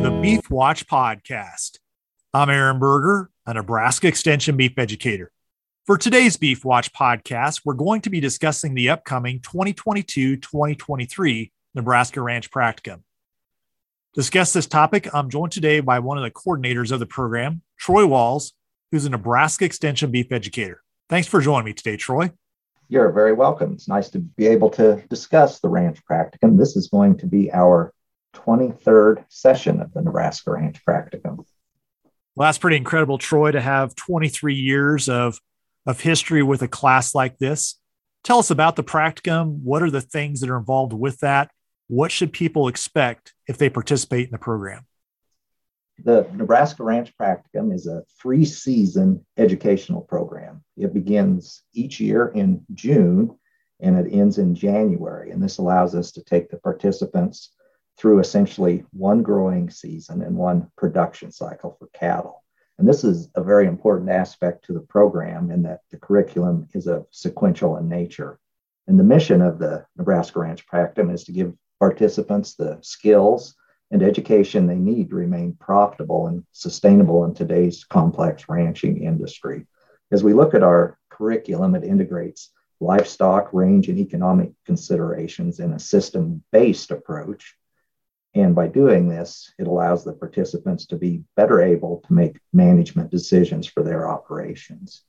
to the Beef Watch Podcast. I'm Aaron Berger, a Nebraska Extension beef educator. For today's Beef Watch Podcast, we're going to be discussing the upcoming 2022-2023 Nebraska Ranch Practicum. To discuss this topic, I'm joined today by one of the coordinators of the program, Troy Walls, who's a Nebraska Extension beef educator. Thanks for joining me today, Troy. You're very welcome. It's nice to be able to discuss the Ranch Practicum. This is going to be our 23rd session of the Nebraska Ranch Practicum. Well, that's pretty incredible, Troy, to have 23 years of history with a class like this. Tell us about the practicum. What are the things that are involved with that? What should people expect if they participate in the program? The Nebraska Ranch Practicum is a three-season educational program. It begins each year in June, and it ends in January. And this allows us to take the participants through essentially one growing season and one production cycle for cattle. And this is a very important aspect to the program in that the curriculum is of sequential in nature. And the mission of the Nebraska Ranch Practicum is to give participants the skills and education they need to remain profitable and sustainable in today's complex ranching industry. As we look at our curriculum, it integrates livestock, range, and economic considerations in a system-based approach. And by doing this, it allows the participants to be better able to make management decisions for their operations.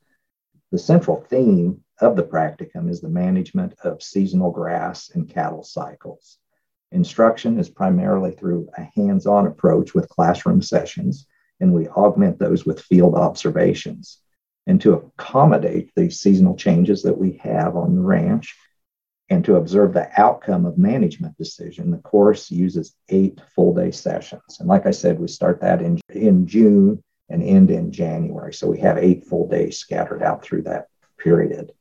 The central theme of the practicum is the management of seasonal grass and cattle cycles. Instruction is primarily through a hands-on approach with classroom sessions, and we augment those with field observations. And to accommodate the seasonal changes that we have on the ranch, and to observe the outcome of management decision, the course uses 8 full-day sessions. And like I said, we start that in June and end in January. So we have 8 full days scattered out through that period.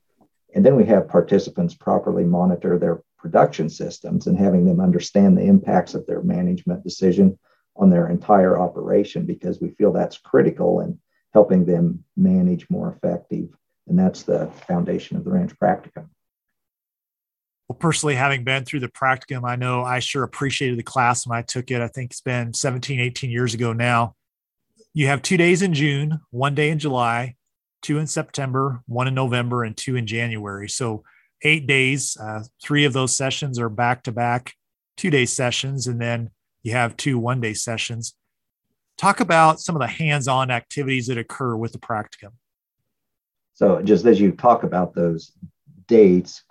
And then we have participants properly monitor their production systems and having them understand the impacts of their management decision on their entire operation, because we feel that's critical in helping them manage more effective. And that's the foundation of the Ranch Practicum. Well, personally, having been through the practicum, I know I sure appreciated the class when I took it. I think it's been 17, 18 years ago now. You have 2 days in June, 1 day in July, 2 in September, 1 in November, and 2 in January. So 8 days, 3 of those sessions are back-to-back 2-day sessions, and then you have 2 one-day sessions. Talk about some of the hands-on activities that occur with the practicum. So just as you talk about those dates,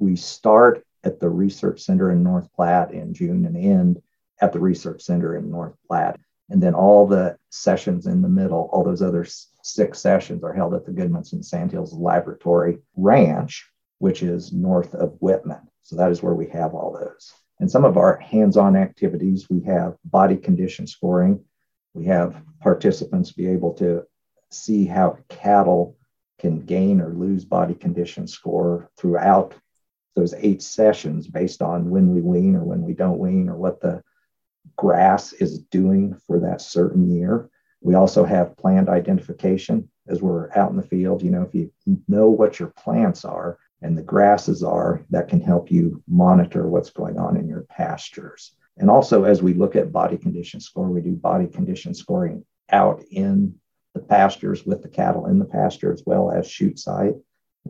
we start at the Research Center in North Platte in June and end at the Research Center in North Platte. And then all the sessions in the middle, all those other 6 sessions are held at the Goodmanson Sandhills Laboratory Ranch, which is north of Whitman. So that is where we have all those. And some of our hands-on activities, we have body condition scoring. We have participants be able to see how cattle can gain or lose body condition score throughout those 8 sessions based on when we wean or when we don't wean or what the grass is doing for that certain year. We also have planned identification as we're out in the field. You know, if you know what your plants are and the grasses are, that can help you monitor what's going on in your pastures. And also, as we look at body condition score, we do body condition scoring out in the pastures with the cattle in the pasture as well as shoot site.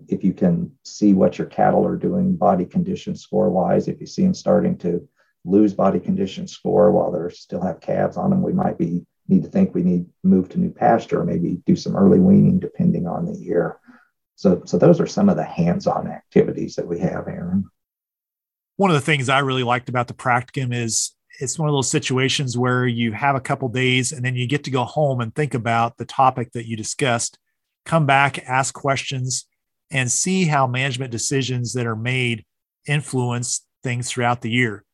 If you can see what your cattle are doing body condition score wise, if you see them starting to lose body condition score while they still have calves on them, we might need to think we need to move to new pasture, or maybe do some early weaning depending on the year. So those are some of the hands-on activities that we have, Aaron. One of the things I really liked about the practicum is it's one of those situations where you have a couple days and then you get to go home and think about the topic that you discussed, come back, ask questions, and see how management decisions that are made influence things throughout the year.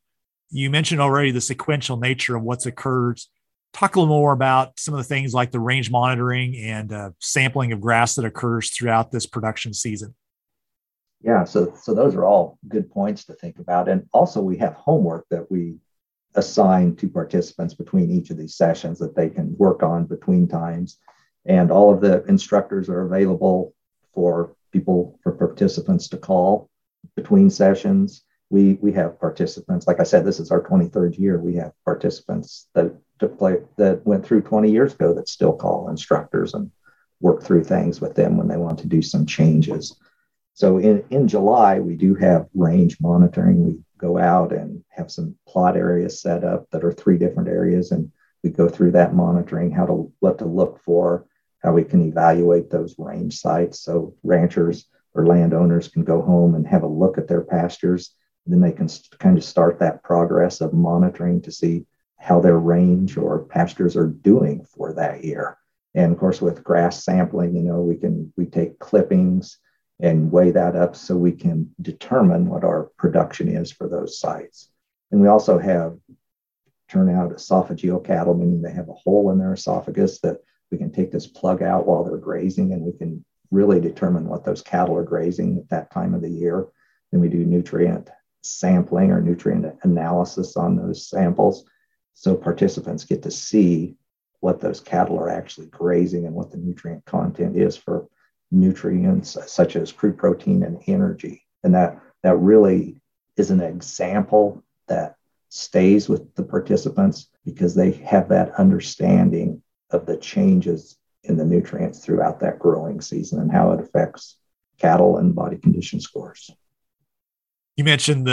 You mentioned already the sequential nature of what's occurred. Talk a little more about some of the things like the range monitoring and sampling of grass that occurs throughout this production season. Yeah, so those are all good points to think about. And also we have homework that we assign to participants between each of these sessions that they can work on between times. And all of the instructors are available for participants to call between sessions. We have participants, like I said, this is our 23rd year. We have participants that took place that went through 20 years ago that still call instructors and work through things with them when they want to do some changes. So in July, we do have range monitoring. We go out and have some plot areas set up that are three different areas. And we go through that monitoring, what to look for, how we can evaluate those range sites. So ranchers or landowners can go home and have a look at their pastures. Then they can kind of start that progress of monitoring to see how their range or pastures are doing for that year. And of course, with grass sampling, we take clippings and weigh that up so we can determine what our production is for those sites. And we also have turnout esophageal cattle, meaning they have a hole in their esophagus that we can take this plug out while they're grazing, and we can really determine what those cattle are grazing at that time of the year. Then we do nutrient sampling or nutrient analysis on those samples. So participants get to see what those cattle are actually grazing and what the nutrient content is for nutrients such as crude protein and energy. And that really is an example that stays with the participants because they have that understanding of the changes in the nutrients throughout that growing season and how it affects cattle and body condition scores. You mentioned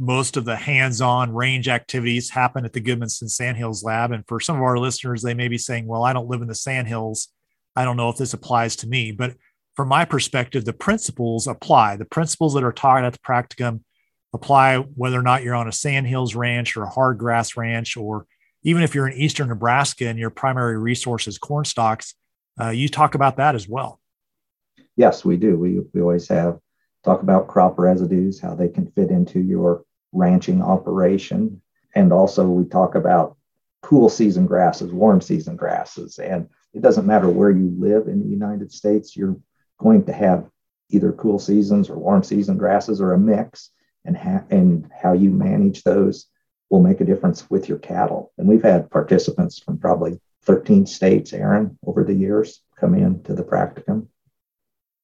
most of the hands-on range activities happen at the Goodmanson Sandhills Lab. And for some of our listeners, they may be saying, well, I don't live in the Sandhills. I don't know if this applies to me. But from my perspective, the principles apply. The principles that are taught at the practicum apply whether or not you're on a Sandhills ranch or a hard grass ranch, or even if you're in eastern Nebraska and your primary resource is corn stalks. You talk about that as well. Yes, we do. We always have talk about crop residues, how they can fit into your ranching operation. And also we talk about cool season grasses, warm season grasses. And it doesn't matter where you live in the United States, you're going to have either cool seasons or warm season grasses or a mix, and how you manage those will make a difference with your cattle. And we've had participants from probably 13 states, Aaron, over the years come in to the practicum.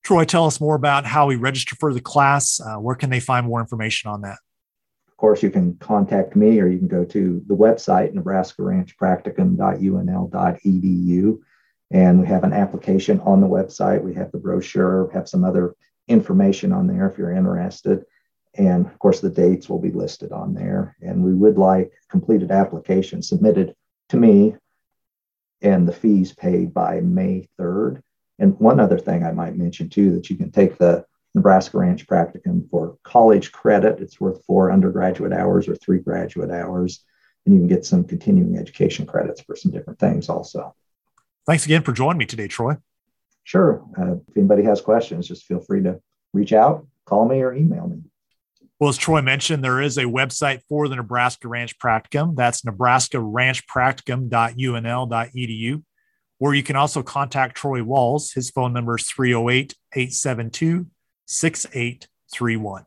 Troy, tell us more about how we register for the class. Where can they find more information on that? Of course, you can contact me, or you can go to the website, nebraskaranchpracticum.unl.edu. And we have an application on the website. We have the brochure, have some other information on there if you're interested. And of course, the dates will be listed on there. And we would like completed applications submitted to me and the fees paid by May 3rd. And one other thing I might mention too, that you can take the Nebraska Ranch Practicum for college credit. It's worth 4 undergraduate hours or 3 graduate hours. And you can get some continuing education credits for some different things also. Thanks again for joining me today, Troy. Sure. If anybody has questions, just feel free to reach out, call me or email me. Well, as Troy mentioned, there is a website for the Nebraska Ranch Practicum. That's nebraskaranchpracticum.unl.edu. Or you can also contact Troy Walls. His phone number is 308-872-6831.